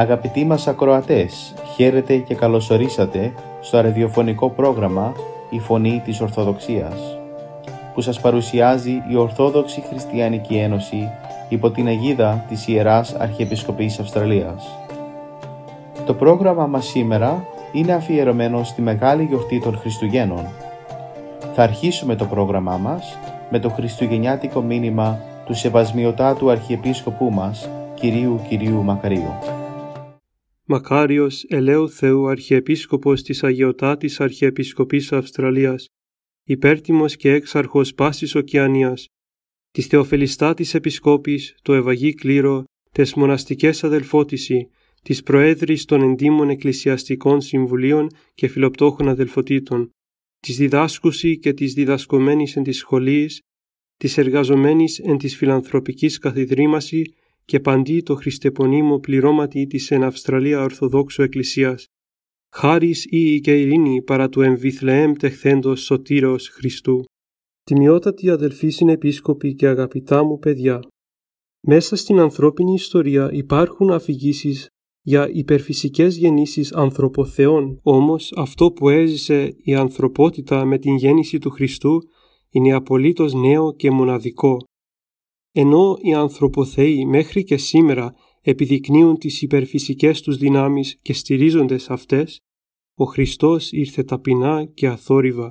Αγαπητοί μας ακροατές, χαίρετε και καλωσορίσατε στο ραδιοφωνικό πρόγραμμα «Η Φωνή της Ορθοδοξίας» που σας παρουσιάζει η Ορθόδοξη Χριστιανική Ένωση υπό την αιγίδα της Ιεράς Αρχιεπισκοπής Αυστραλίας. Το πρόγραμμα μας σήμερα είναι αφιερωμένο στη Μεγάλη Γιορτή των Χριστουγέννων. Θα αρχίσουμε το πρόγραμμά μας με το χριστουγεννιάτικο μήνυμα του Σεβασμιωτάτου Αρχιεπίσκοπού μας, κυρίου Μακαρίου. Μακάριος ελέου Θεού Αρχιεπίσκοπος της Αγιωτάτης Αρχιεπισκοπής Αυστραλίας, υπέρτιμος και έξαρχος πάσης ωκεανίας, της Θεοφελιστάτης Επισκόπης, το Ευαγή Κλήρο, τες μοναστικές αδελφότηση, της Προέδρης των Εντύμων Εκκλησιαστικών Συμβουλίων και Φιλοπτόχων Αδελφοτήτων, της διδάσκουση και της διδασκομένης εν της σχολής, της εργαζομένης εν της φιλανθρωπικής καθιδρύμαση και παντί το χριστεπονίμο πληρώματι της εν Αυστραλία Ορθοδόξου Εκκλησίας. Χάρις ή και ειρήνη παρά του εν Βηθλεέμ τεχθέντος Σωτήρος Χριστού. Τιμιότατοι αδελφοί συνεπίσκοποι και αγαπητά μου παιδιά, μέσα στην ανθρώπινη ιστορία υπάρχουν αφηγήσεις για υπερφυσικές γεννήσεις ανθρωποθεών, όμως αυτό που έζησε η ανθρωπότητα με την γέννηση του Χριστού είναι απολύτως νέο και μοναδικό. Ενώ οι ανθρωποθεοί μέχρι και σήμερα επιδεικνύουν τις υπερφυσικές τους δυνάμεις και στηρίζονται σε αυτές, ο Χριστός ήρθε ταπεινά και αθόρυβα.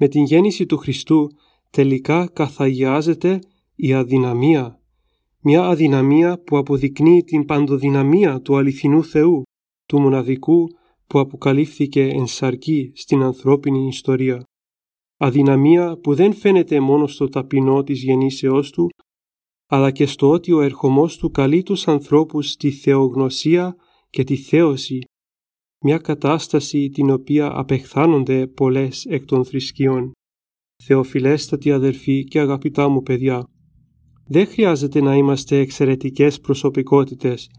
Με την γέννηση του Χριστού τελικά καθαγιάζεται η αδυναμία. Μια αδυναμία που αποδεικνύει την παντοδυναμία του αληθινού Θεού, του μοναδικού που αποκαλύφθηκε εν σαρκή στην ανθρώπινη ιστορία. Αδυναμία που δεν φαίνεται μόνο στο ταπεινό της γεννήσεώς του, αλλά και στο ότι ο ερχομός του καλεί τους ανθρώπους στη θεογνωσία και τη θέωση, μια κατάσταση την οποία απεχθάνονται πολλές εκ των θρησκειών. Θεοφιλέστατοι αδελφοί και αγαπητά μου παιδιά, δεν χρειάζεται να είμαστε εξαιρετικές προσωπικότητες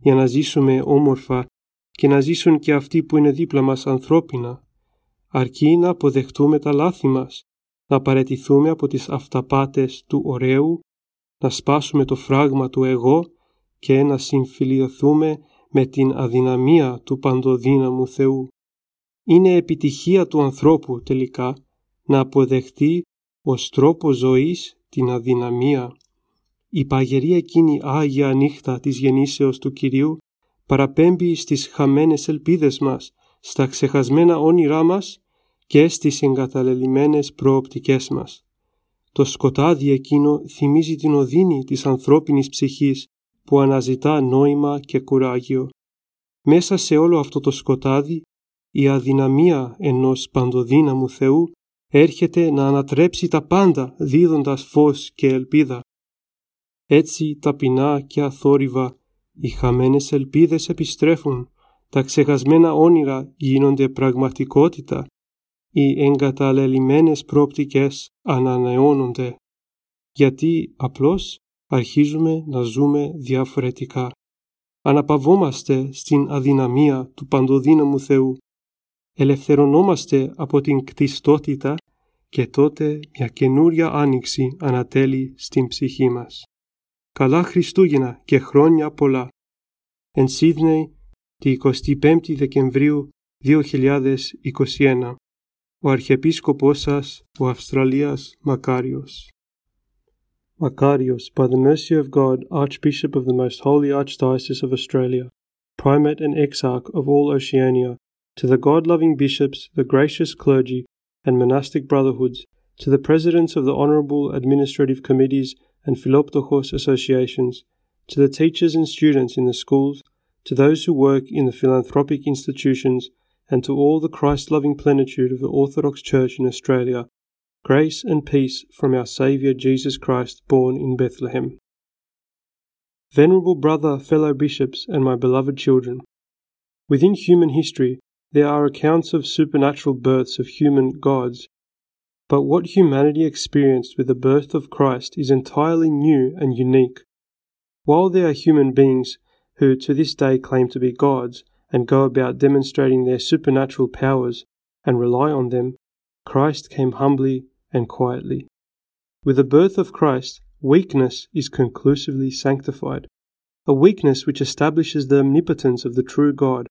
για να ζήσουμε όμορφα και να ζήσουν και αυτοί που είναι δίπλα μας ανθρώπινα, αρκεί να αποδεχτούμε τα λάθη μας, να παραιτηθούμε από τις αυταπάτες του ωραίου, να σπάσουμε το φράγμα του εγώ και να συμφιλιωθούμε με την αδυναμία του παντοδύναμου Θεού. Είναι επιτυχία του ανθρώπου τελικά να αποδεχτεί ως τρόπο ζωής την αδυναμία. Η παγερή εκείνη Άγια Νύχτα της γεννήσεως του Κυρίου παραπέμπει στις χαμένες ελπίδες μας, στα ξεχασμένα όνειρά μας και στις εγκαταλελειμμένες προοπτικές μας. Το σκοτάδι εκείνο θυμίζει την οδύνη της ανθρώπινης ψυχής που αναζητά νόημα και κουράγιο. Μέσα σε όλο αυτό το σκοτάδι η αδυναμία ενός παντοδύναμου Θεού έρχεται να ανατρέψει τα πάντα δίδοντας φως και ελπίδα. Έτσι ταπεινά και αθόρυβα οι χαμένες ελπίδες επιστρέφουν, τα ξεχασμένα όνειρα γίνονται πραγματικότητα, οι εγκαταλελειμμένες προοπτικές ανανεώνονται, γιατί απλώς αρχίζουμε να ζούμε διαφορετικά. Αναπαυόμαστε στην αδυναμία του παντοδύναμου Θεού, ελευθερωνόμαστε από την κτιστότητα και τότε μια καινούρια άνοιξη ανατέλει στην ψυχή μας. Καλά Χριστούγεννα και χρόνια πολλά. Εν Sydney, τη 25η Δεκεμβρίου 2021. Ο Αρχιεπίσκοπός σας, ο Αυστραλίας Μακάριος. Μακάριος, by the mercy of God, Archbishop of the Most Holy Archdiocese of Australia, Primate and Exarch of all Oceania, to the God-loving bishops, the gracious clergy, and monastic brotherhoods, to the presidents of the honorable administrative committees and Philoptochos associations, to the teachers and students in the schools, to those who work in the philanthropic institutions, and to all the Christ-loving plenitude of the Orthodox Church in Australia, grace and peace from our Saviour Jesus Christ, born in Bethlehem. Venerable brother, fellow bishops, and my beloved children, within human history there are accounts of supernatural births of human gods, but what humanity experienced with the birth of Christ is entirely new and unique. While there are human beings who to this day claim to be gods and go about demonstrating their supernatural powers and rely on them, Christ came humbly and quietly. With the birth of Christ, weakness is conclusively sanctified. a weakness which establishes the omnipotence of the true God,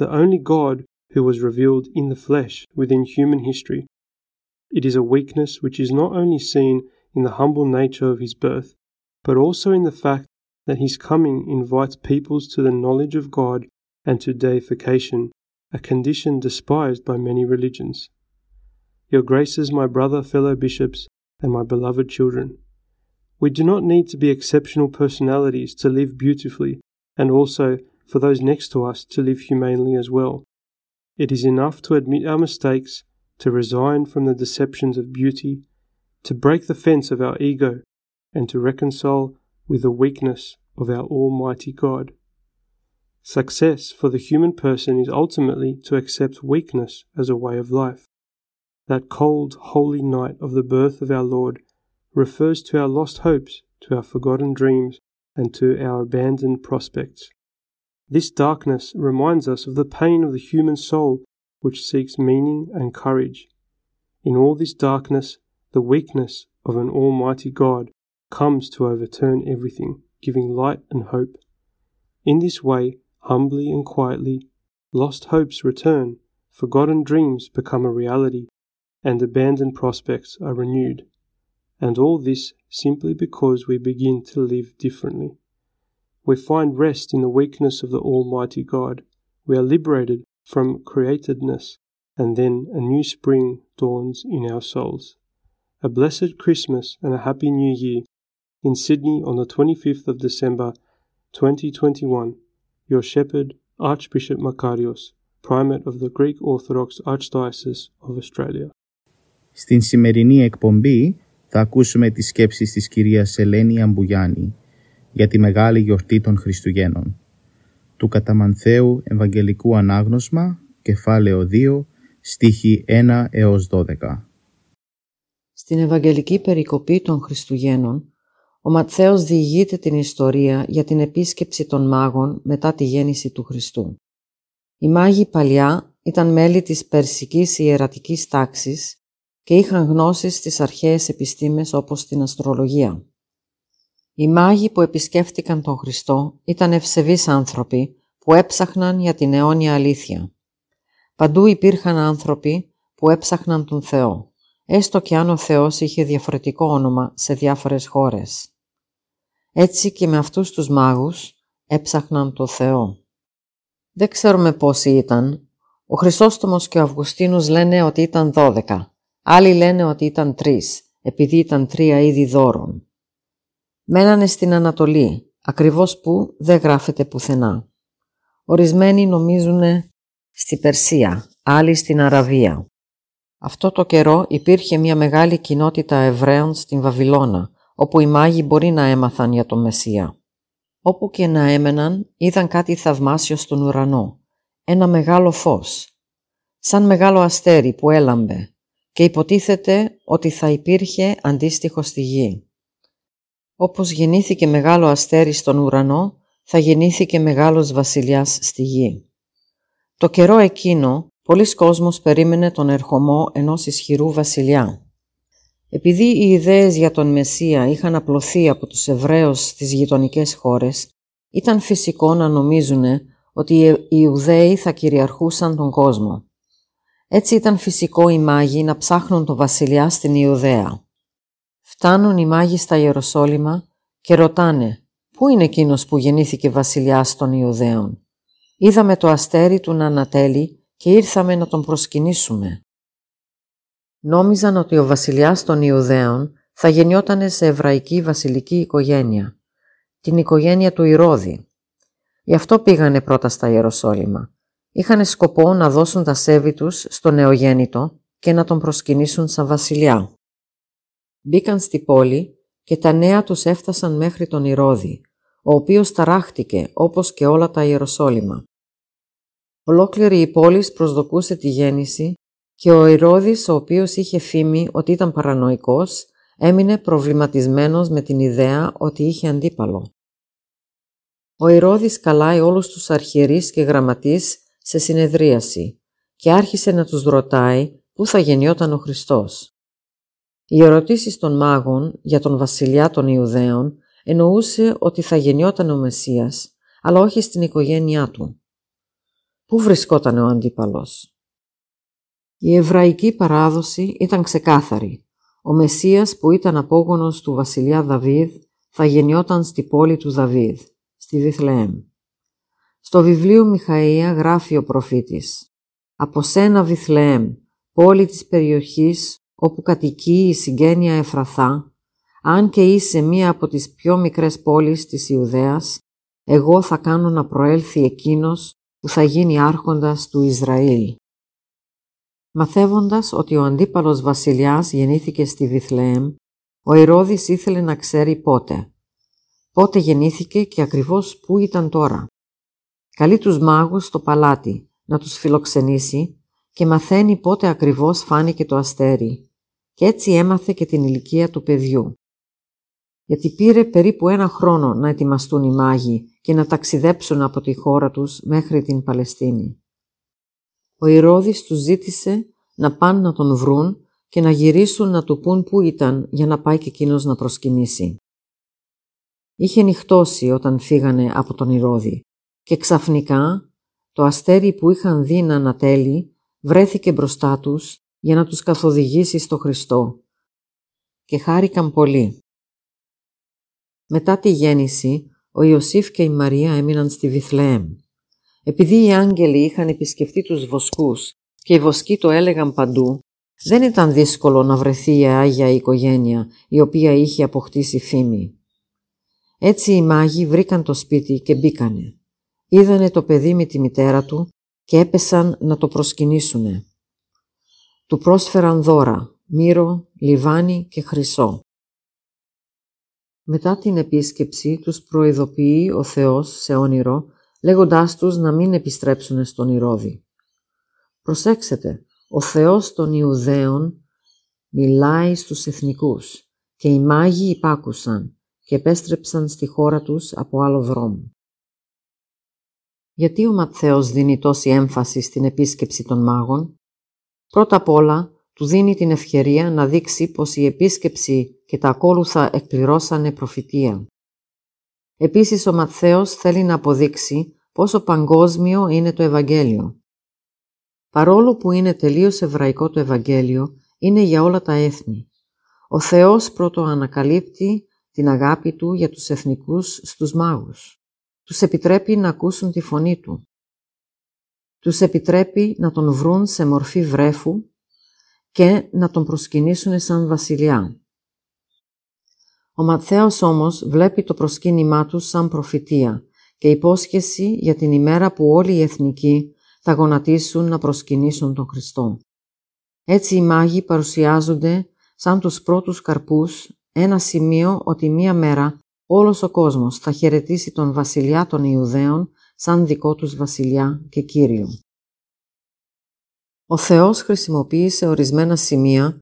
the only God who was revealed in the flesh within human history. It is a weakness which is not only seen in the humble nature of his birth, but also in the fact that his coming invites peoples to the knowledge of God and to deification, a condition despised by many religions. Your graces, my brother, fellow bishops, and my beloved children. We do not need to be exceptional personalities to live beautifully, and also for those next to us to live humanely as well. It is enough to admit our mistakes, to resign from the deceptions of beauty, to break the fence of our ego, and to reconcile with the weakness of our Almighty God. Success for the human person is ultimately to accept weakness as a way of life. That cold, holy night of the birth of our Lord refers to our lost hopes, to our forgotten dreams, and to our abandoned prospects. This darkness reminds us of the pain of the human soul which seeks meaning and courage. In all this darkness, the weakness of an Almighty God comes to overturn everything, giving light and hope. In this way, humbly and quietly, lost hopes return, forgotten dreams become a reality, and abandoned prospects are renewed. And all this simply because we begin to live differently. We find rest in the weakness of the Almighty God. We are liberated from createdness, and then a new spring dawns in our souls. A blessed Christmas and a happy New Year in Sydney on the 25th of December 2021. Your shepherd, Archbishop Makarios, Primate of the Greek Orthodox Archdiocese of Australia. Στην σημερινή εκπομπή θα ακούσουμε τις σκέψεις της κυρίας Ελένη Αμπουγιάννη για τη μεγάλη γιορτή των Χριστουγέννων. Του κατά Ματθαίου Ευαγγελικού Ανάγνωσμα, κεφάλαιο 2, στίχοι 1 έως 12. Στην Ευαγγελική περικοπή των Χριστουγέννων, ο Ματθαίος διηγείται την ιστορία για την επίσκεψη των μάγων μετά τη γέννηση του Χριστού. Οι μάγοι παλιά ήταν μέλη της περσικής ιερατικής τάξης και είχαν γνώσεις στις αρχαίες επιστήμες όπως την αστρολογία. Οι μάγοι που επισκέφτηκαν τον Χριστό ήταν ευσεβείς άνθρωποι που έψαχναν για την αιώνια αλήθεια. Παντού υπήρχαν άνθρωποι που έψαχναν τον Θεό, έστω και αν ο Θεός είχε διαφορετικό όνομα σε διάφορες χώρες. Έτσι και με αυτούς τους μάγους έψαχναν τον Θεό. Δεν ξέρουμε πόσοι ήταν. Ο Χρυσόστομος και ο Αυγουστίνος λένε ότι ήταν 12. Άλλοι λένε ότι ήταν 3, επειδή ήταν 3 είδη δώρων. Μένανε στην Ανατολή, ακριβώς που δεν γράφεται πουθενά. Ορισμένοι νομίζουν στη Περσία, άλλοι στην Αραβία. Αυτό το καιρό υπήρχε μια μεγάλη κοινότητα Εβραίων στην Βαβυλώνα, όπου οι μάγοι μπορεί να έμαθαν για τον Μεσσία. Όπου και να έμεναν, είδαν κάτι θαυμάσιο στον ουρανό, ένα μεγάλο φως, σαν μεγάλο αστέρι που έλαμπε, και υποτίθεται ότι θα υπήρχε αντίστοιχο στη γη. Όπως γεννήθηκε μεγάλο αστέρι στον ουρανό, θα γεννήθηκε μεγάλος βασιλιάς στη γη. Το καιρό εκείνο, πολλοί κόσμος περίμενε τον ερχομό ενός ισχυρού βασιλιά. Επειδή οι ιδέες για τον Μεσσία είχαν απλωθεί από τους Εβραίους στις γειτονικές χώρες, ήταν φυσικό να νομίζουν ότι οι Ιουδαίοι θα κυριαρχούσαν τον κόσμο. Έτσι ήταν φυσικό οι μάγοι να ψάχνουν τον βασιλιά στην Ιουδαία. Φτάνουν οι μάγοι στα Ιεροσόλυμα και ρωτάνε «Πού είναι εκείνος που γεννήθηκε βασιλιάς των Ιουδαίων? Είδαμε το αστέρι του να ανατέλει και ήρθαμε να τον προσκυνήσουμε». Νόμιζαν ότι ο βασιλιάς των Ιουδαίων θα γεννιότανε σε εβραϊκή βασιλική οικογένεια, την οικογένεια του Ηρώδη. Γι' αυτό πήγανε πρώτα στα Ιεροσόλυμα. Είχαν σκοπό να δώσουν τα σέβη τους στο νεογέννητο και να τον προσκυνήσουν σαν βασιλιά. Μπήκαν στη πόλη και τα νέα τους έφτασαν μέχρι τον Ηρώδη, ο οποίος ταράχτηκε όπως και όλα τα Ιεροσόλυμα. Ολόκληρη η πόλη προσδοκούσε τη γέννηση και ο Ηρώδης, ο οποίος είχε φήμη ότι ήταν παρανοϊκός, έμεινε προβληματισμένος με την ιδέα ότι είχε αντίπαλο. Ο Ηρώδης καλάει όλους τους αρχιερείς και γραμματείς σε συνεδρίαση και άρχισε να τους ρωτάει πού θα γεννιόταν ο Χριστός. Οι ερωτήσεις των μάγων για τον βασιλιά των Ιουδαίων εννοούσε ότι θα γεννιόταν ο Μεσσίας, αλλά όχι στην οικογένειά του. Πού βρισκόταν ο αντίπαλος? Η εβραϊκή παράδοση ήταν ξεκάθαρη. Ο Μεσσίας, που ήταν απόγονος του βασιλιά Δαβίδ, θα γεννιόταν στη πόλη του Δαβίδ, στη Βηθλεέμ. Στο βιβλίο Μιχαεία γράφει ο προφήτης: «Από σένα, Βηθλεέμ, πόλη της περιοχής όπου κατοικεί η συγγένεια Εφραθά, αν και είσαι μία από τις πιο μικρές πόλεις της Ιουδαίας, εγώ θα κάνω να προέλθει εκείνος που θα γίνει άρχοντας του Ισραήλ». Μαθεύοντας ότι ο αντίπαλος βασιλιάς γεννήθηκε στη Βηθλεέμ, ο Ηρώδης ήθελε να ξέρει πότε. Πότε γεννήθηκε και ακριβώς πού ήταν τώρα. Καλεί τους μάγους στο παλάτι να τους φιλοξενήσει και μαθαίνει πότε ακριβώς φάνηκε το αστέρι, και έτσι έμαθε και την ηλικία του παιδιού. Γιατί πήρε περίπου 1 χρόνο να ετοιμαστούν οι μάγοι και να ταξιδέψουν από τη χώρα τους μέχρι την Παλαιστίνη. Ο Ηρώδης τους ζήτησε να πάνε να τον βρουν και να γυρίσουν να του πούν πού ήταν, για να πάει και εκείνος να προσκυνήσει. Είχε νυχτώσει όταν φύγανε από τον Ηρώδη και ξαφνικά το αστέρι που είχαν δει να ανατέλει βρέθηκε μπροστά τους για να τους καθοδηγήσει στο Χριστό, και χάρηκαν πολύ. Μετά τη γέννηση, ο Ιωσήφ και η Μαρία έμειναν στη Βηθλεέμ. Επειδή οι άγγελοι είχαν επισκεφτεί τους βοσκούς και οι βοσκοί το έλεγαν παντού, δεν ήταν δύσκολο να βρεθεί η Άγια οικογένεια η οποία είχε αποκτήσει φήμη. Έτσι οι μάγοι βρήκαν το σπίτι και μπήκανε. Είδανε το παιδί με τη μητέρα του και έπεσαν να το προσκυνήσουνε. Του πρόσφεραν δώρα, μύρο, λιβάνι και χρυσό. Μετά την επίσκεψη τους προειδοποιεί ο Θεός σε όνειρο, λέγοντάς τους να μην επιστρέψουν στον Ηρώδη. Προσέξετε, ο Θεός των Ιουδαίων μιλάει στους εθνικούς και οι μάγοι υπάκουσαν και επέστρεψαν στη χώρα τους από άλλο δρόμο. Γιατί ο Ματθαίος δίνει τόση έμφαση στην επίσκεψη των μάγων? Πρώτα απ' όλα, του δίνει την ευκαιρία να δείξει πως η επίσκεψη και τα ακόλουθα εκπληρώσανε προφητεία. Επίσης, ο Ματθαίος θέλει να αποδείξει πόσο παγκόσμιο είναι το Ευαγγέλιο. Παρόλο που είναι τελείως εβραϊκό το Ευαγγέλιο, είναι για όλα τα έθνη. Ο Θεός πρωτοανακαλύπτει την αγάπη Του για τους εθνικούς στους μάγους. Τους επιτρέπει να ακούσουν τη φωνή Του. Τους επιτρέπει να Τον βρουν σε μορφή βρέφου και να Τον προσκυνήσουν σαν βασιλιά. Ο Ματθαίος όμως βλέπει το προσκύνημά τους σαν προφητεία και υπόσχεση για την ημέρα που όλοι οι εθνικοί θα γονατίσουν να προσκυνήσουν τον Χριστό. Έτσι οι μάγοι παρουσιάζονται σαν τους πρώτους καρπούς, ένα σημείο ότι μία μέρα όλος ο κόσμος θα χαιρετήσει τον βασιλιά των Ιουδαίων σαν δικό τους βασιλιά και κύριο. Ο Θεός χρησιμοποίησε ορισμένα σημεία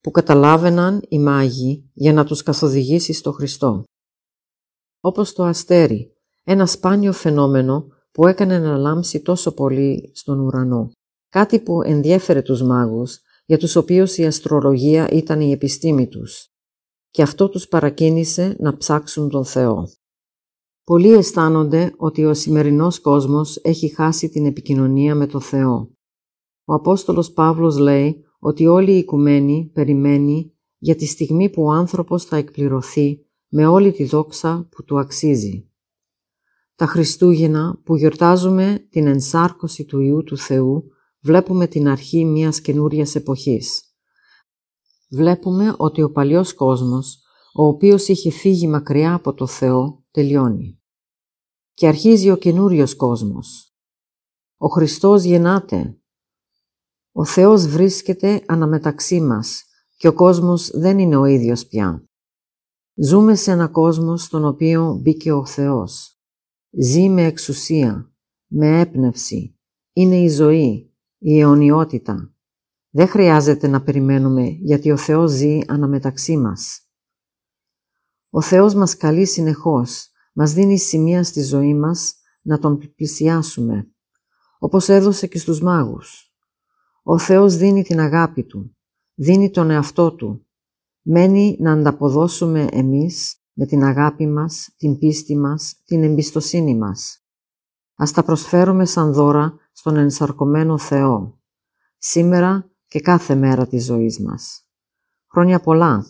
που καταλάβαιναν οι μάγοι για να τους καθοδηγήσει στο Χριστό. Όπως το αστέρι, ένα σπάνιο φαινόμενο που έκανε να λάμψει τόσο πολύ στον ουρανό. Κάτι που ενδιέφερε τους μάγους, για τους οποίους η αστρολογία ήταν η επιστήμη τους. Και αυτό τους παρακίνησε να ψάξουν τον Θεό. Πολλοί αισθάνονται ότι ο σημερινός κόσμος έχει χάσει την επικοινωνία με τον Θεό. Ο Απόστολος Παύλος λέει ότι όλη η οικουμένη περιμένει για τη στιγμή που ο άνθρωπος θα εκπληρωθεί με όλη τη δόξα που του αξίζει. Τα Χριστούγεννα, που γιορτάζουμε την ενσάρκωση του Υιού του Θεού, βλέπουμε την αρχή μιας καινούριας εποχής. Βλέπουμε ότι ο παλιός κόσμος, ο οποίος είχε φύγει μακριά από το Θεό, τελειώνει. Και αρχίζει ο καινούριος κόσμος. Ο Χριστός γεννάται. Ο Θεός βρίσκεται αναμεταξύ μας και ο κόσμος δεν είναι ο ίδιος πια. Ζούμε σε έναν κόσμο στον οποίο μπήκε ο Θεός. Ζει με εξουσία, με έπνευση. Είναι η ζωή, η αιωνιότητα. Δεν χρειάζεται να περιμένουμε, γιατί ο Θεός ζει αναμεταξύ μας. Ο Θεός μας καλεί συνεχώς, μας δίνει σημεία στη ζωή μας να Τον πλησιάσουμε, όπως έδωσε και στους μάγους. Ο Θεός δίνει την αγάπη Του, δίνει τον εαυτό Του. Μένει να ανταποδώσουμε εμείς για την αγάπη μας, την πίστη μας, την εμπιστοσύνη μας. Ας τα προσφέρουμε σαν δώρα στον ενσαρκωμένο Θεό, σήμερα και κάθε μέρα της ζωής μας. Χρόνια πολλά!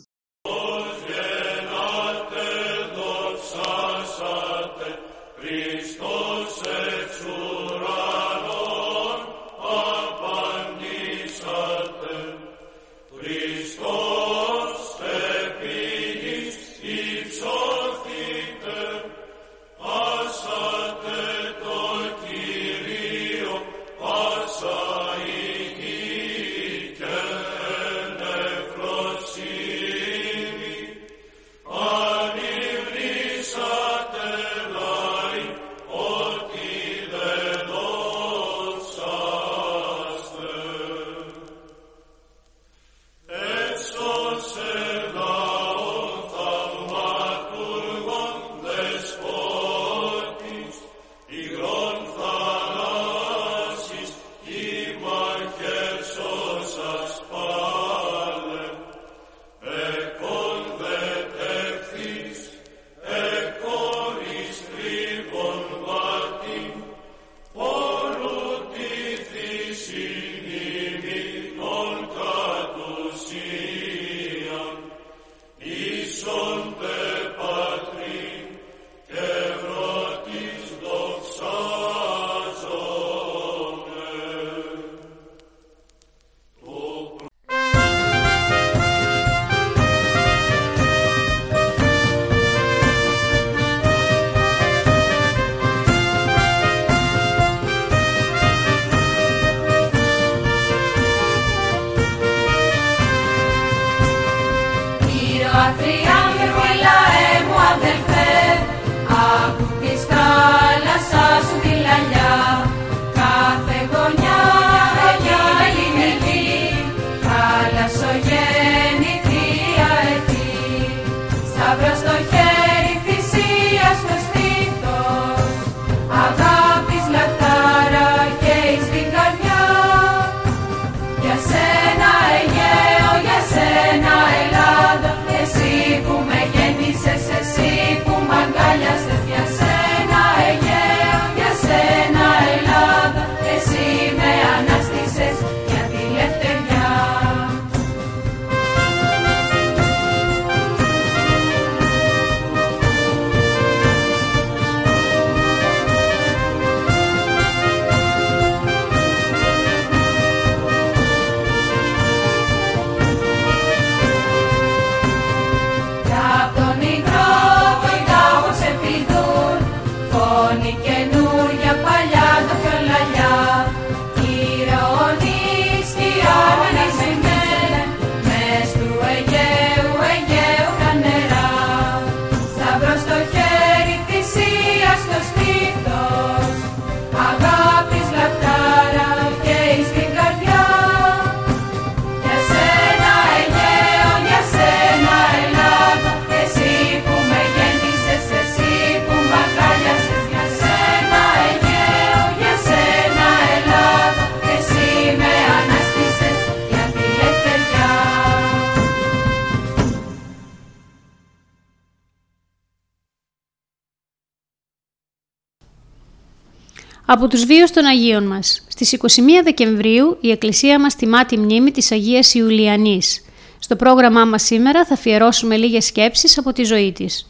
Από τους βίους των Αγίων μας. Στις 21 Δεκεμβρίου η Εκκλησία μας τιμά τη μνήμη της Αγίας Ιουλιανής. Στο πρόγραμμά μας σήμερα θα αφιερώσουμε λίγες σκέψεις από τη ζωή της.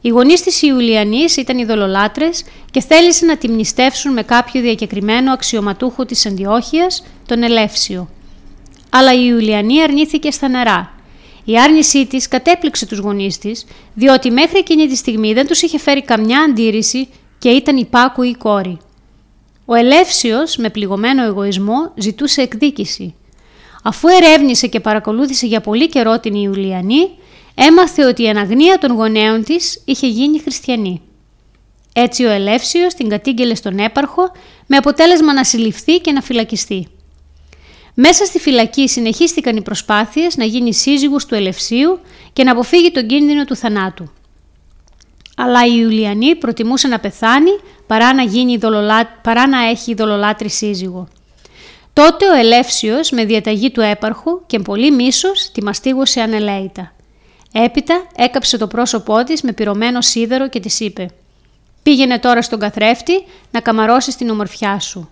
Οι γονείς της Ιουλιανής ήταν ειδωλολάτρες και θέλησαν να τη μνηστεύσουν με κάποιο διακεκριμένο αξιωματούχο της Αντιόχειας, τον Ελεύσιο. Αλλά η Ιουλιανή αρνήθηκε στα νερά. Η άρνησή της κατέπληξε τους γονείς της, διότι μέχρι εκείνη τη στιγμή δεν τους είχε φέρει καμιά αντίρρηση και ήταν υπάκουη η κόρη. Ο Ελεύσιος, με πληγωμένο εγωισμό, ζητούσε εκδίκηση. Αφού ερεύνησε και παρακολούθησε για πολύ καιρό την Ιουλιανή, έμαθε ότι η αναγνία των γονέων της είχε γίνει χριστιανή. Έτσι ο Ελεύσιος την κατήγγελε στον έπαρχο, με αποτέλεσμα να συλληφθεί και να φυλακιστεί. Μέσα στη φυλακή συνεχίστηκαν οι προσπάθειες να γίνει σύζυγος του Ελευσίου και να αποφύγει τον κίνδυνο του θανάτου. Αλλά η Ιουλιανή προτιμούσε να πεθάνει παρά να έχει ειδωλολάτρη σύζυγο. Τότε ο Ελεύσιος, με διαταγή του έπαρχου και πολύ μίσος, τη μαστίγωσε ανελαίητα. Έπειτα έκαψε το πρόσωπό της με πυρωμένο σίδερο και της είπε «Πήγαινε τώρα στον καθρέφτη να καμαρώσεις την ομορφιά σου».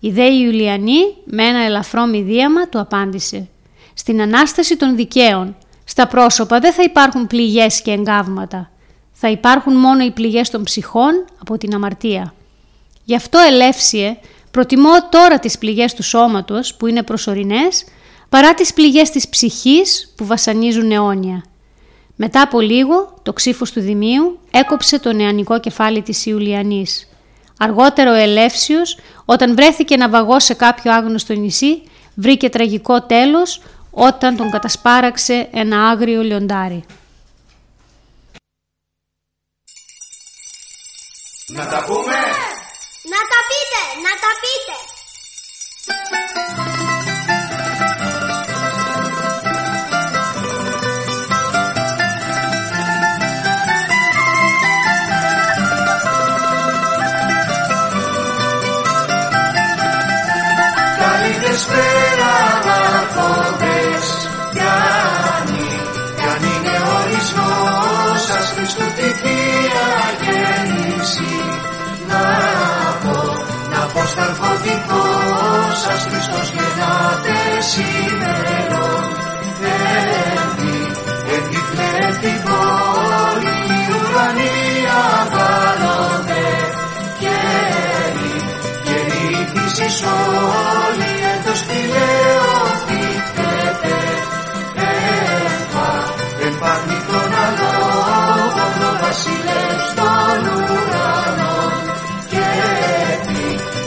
Η δε Ιουλιανή με ένα ελαφρό μηδίαμα του απάντησε «Στην Ανάσταση των Δικαίων, στα πρόσωπα δεν θα υπάρχουν πληγές και εγκάβματα. Θα υπάρχουν μόνο οι πληγές των ψυχών από την αμαρτία. Γι' αυτό Ελεύσιε, προτιμώ τώρα τις πληγές του σώματος που είναι προσωρινές παρά τις πληγές της ψυχής που βασανίζουν αιώνια». Μετά από λίγο, το ξύφος του Δημίου έκοψε το νεανικό κεφάλι της Ιουλιανής. Αργότερο ο Ελεύσιος, όταν βρέθηκε ναυαγός σε κάποιο άγνωστο νησί, βρήκε τραγικό τέλος όταν τον κατασπάραξε ένα άγριο λιοντάρι. Να τα πούμε! Να τα πείτε! Να τα πείτε! Καλησπέρα αναρχόντες, κι αν είναι ορισμός σας Χριστού τη Θεία Γέννηση, να πω στα αρχοντικό σας Χριστός γεννάτες ημερών, έβγει την πόλη, οι ουρανοί αγάλλονται, καιροί η φύσης όλη εντός φιλεοφύκτεται, εμφανή τον αλόγων, ο βασιλεύς των ουρανών,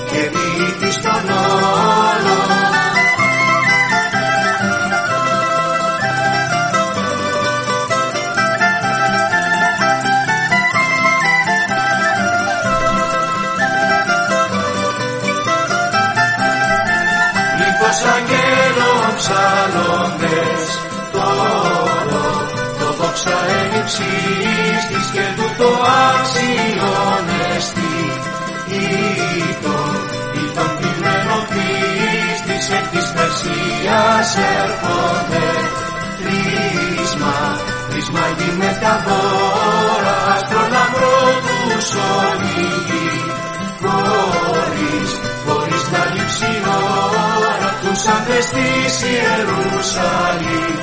και μύτη στον όλο. Λίπος αγγέλων ψαλώντες, το δόξα έλλειψης της και του το αξιώνεστη, Ήτον πεινμένο πίστης εκ της Περσίας έρχονται, Τρίσμα γίνεται αγόρα, άστρο λαμπρό τους ονείγει, χωρίς να λείψει ώρα, τους άνδρες της Ιερουσαλήμ,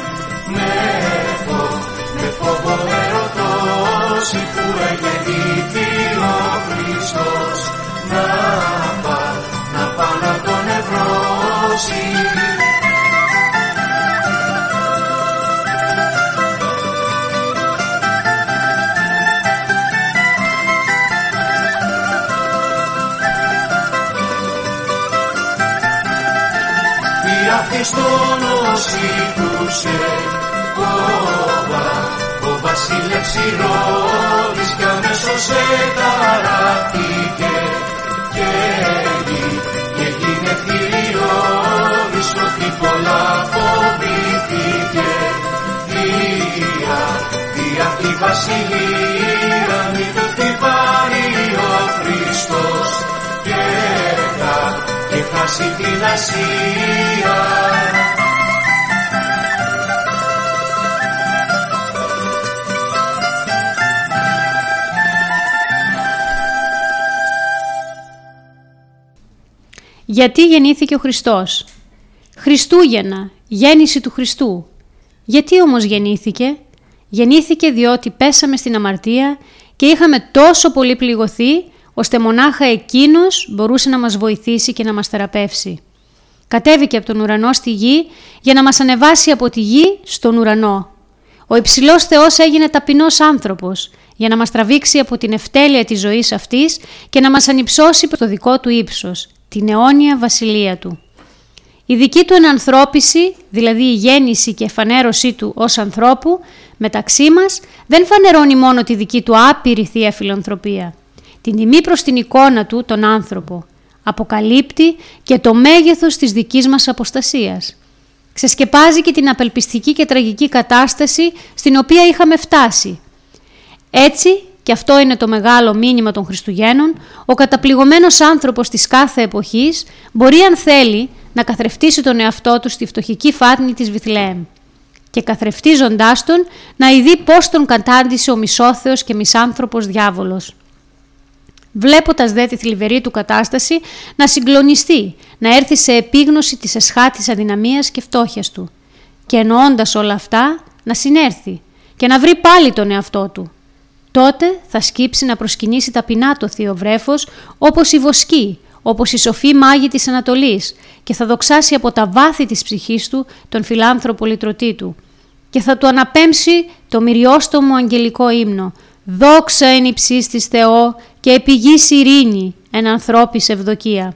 με φόβο ερωτός, που εγεννήθη ο Χριστός, να πά να τον ευρώσει. Η Αυγουστίνος ήκουσε ο βασιλεύς Ηρώδης κι αμέσως εταράχθηκε και γίνε θηριώδης ότι πολλά φοβήθηκε. Δια τη βασιλεία μη του τη πάρει ο Χριστός και χάσει την Ασία. Γιατί γεννήθηκε ο Χριστός? Χριστούγεννα, γέννηση του Χριστού. Γιατί όμως γεννήθηκε? Γεννήθηκε διότι πέσαμε στην αμαρτία και είχαμε τόσο πολύ πληγωθεί, ώστε μονάχα Εκείνος μπορούσε να μας βοηθήσει και να μας θεραπεύσει. Κατέβηκε από τον ουρανό στη γη για να μας ανεβάσει από τη γη στον ουρανό. Ο υψηλός Θεός έγινε ταπεινός άνθρωπος για να μας τραβήξει από την ευτέλεια της ζωής αυτής και να μας ανυψώσει προς το δικό του ύψος, την αιώνια βασιλεία του. Η δική του ενανθρώπιση, δηλαδή η γέννηση και εφανέρωσή του ως ανθρώπου, μεταξύ μας δεν φανερώνει μόνο τη δική του άπειρη θεία φιλανθρωπία. Την τιμή προς την εικόνα του τον άνθρωπο αποκαλύπτει και το μέγεθος της δικής μας αποστασίας. Ξεσκεπάζει και την απελπιστική και τραγική κατάσταση στην οποία είχαμε φτάσει. Έτσι, και αυτό είναι το μεγάλο μήνυμα των Χριστουγέννων, ο καταπληγωμένος άνθρωπος της κάθε εποχής μπορεί αν θέλει να καθρεφτίσει τον εαυτό του στη φτωχική φάτνη της Βηθλεέμ. και καθρεφτίζοντάς τον να ειδεί πώς τον κατάντησε ο μισόθεος και μισάνθρωπος διάβολος. Βλέποντας δε τη θλιβερή του κατάσταση να συγκλονιστεί, να έρθει σε επίγνωση της εσχάτης αδυναμίας και φτώχειας του και εννοώντας όλα αυτά να συνέρθει και να βρει πάλι τον εαυτό του. Τότε θα σκύψει να προσκυνήσει ταπεινά το θείο βρέφος όπως η βοσκή, όπως οι σοφοί μάγοι της Ανατολής και θα δοξάσει από τα βάθη της ψυχής του τον φιλάνθρωπο λυτρωτή του και θα του αναπέμψει το μυριόστομο αγγελικό ύμνο «Δόξα εν υψίστης Θεό και επί γης ειρήνη εν ανθρώπης ευδοκία».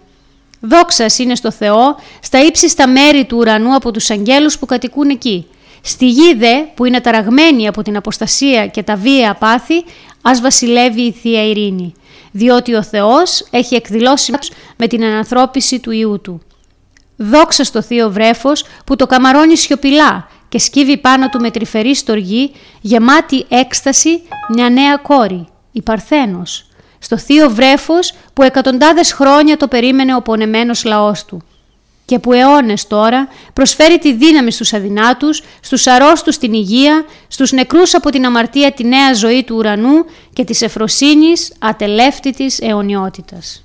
Δόξας είναι στο Θεό στα ύψιστα μέρη του ουρανού από τους αγγέλους που κατοικούν εκεί. Στη γη δε που είναι ταραγμένη από την αποστασία και τα βία πάθη, ας βασιλεύει η Θεία Ειρήνη, διότι ο Θεός έχει εκδηλώσει με την ανανθρώπιση του Υιού Του. Δόξα στο θείο βρέφος που το καμαρώνει σιωπηλά και σκύβει πάνω του με τρυφερή στοργή, γεμάτη έκσταση μια νέα κόρη, η Παρθένος, στο θείο βρέφος που εκατοντάδες χρόνια το περίμενε ο πονεμένος λαός του και που αιώνες τώρα προσφέρει τη δύναμη στους αδυνάτους, στους αρρώστους την υγεία, στους νεκρούς από την αμαρτία τη νέα ζωή του ουρανού και της ευφροσύνης ατελεύτητης αιωνιότητας.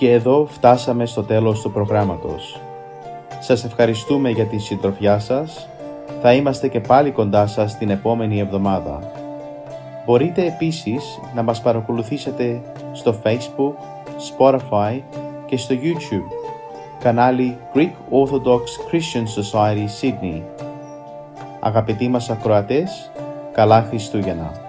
Και εδώ φτάσαμε στο τέλος του προγράμματος. Σας ευχαριστούμε για τη συντροφιά σας. Θα είμαστε και πάλι κοντά σας την επόμενη εβδομάδα. Μπορείτε επίσης να μας παρακολουθήσετε στο Facebook, Spotify και στο YouTube, κανάλι Greek Orthodox Christian Society Sydney. Αγαπητοί μας ακροατές, καλά Χριστούγεννα!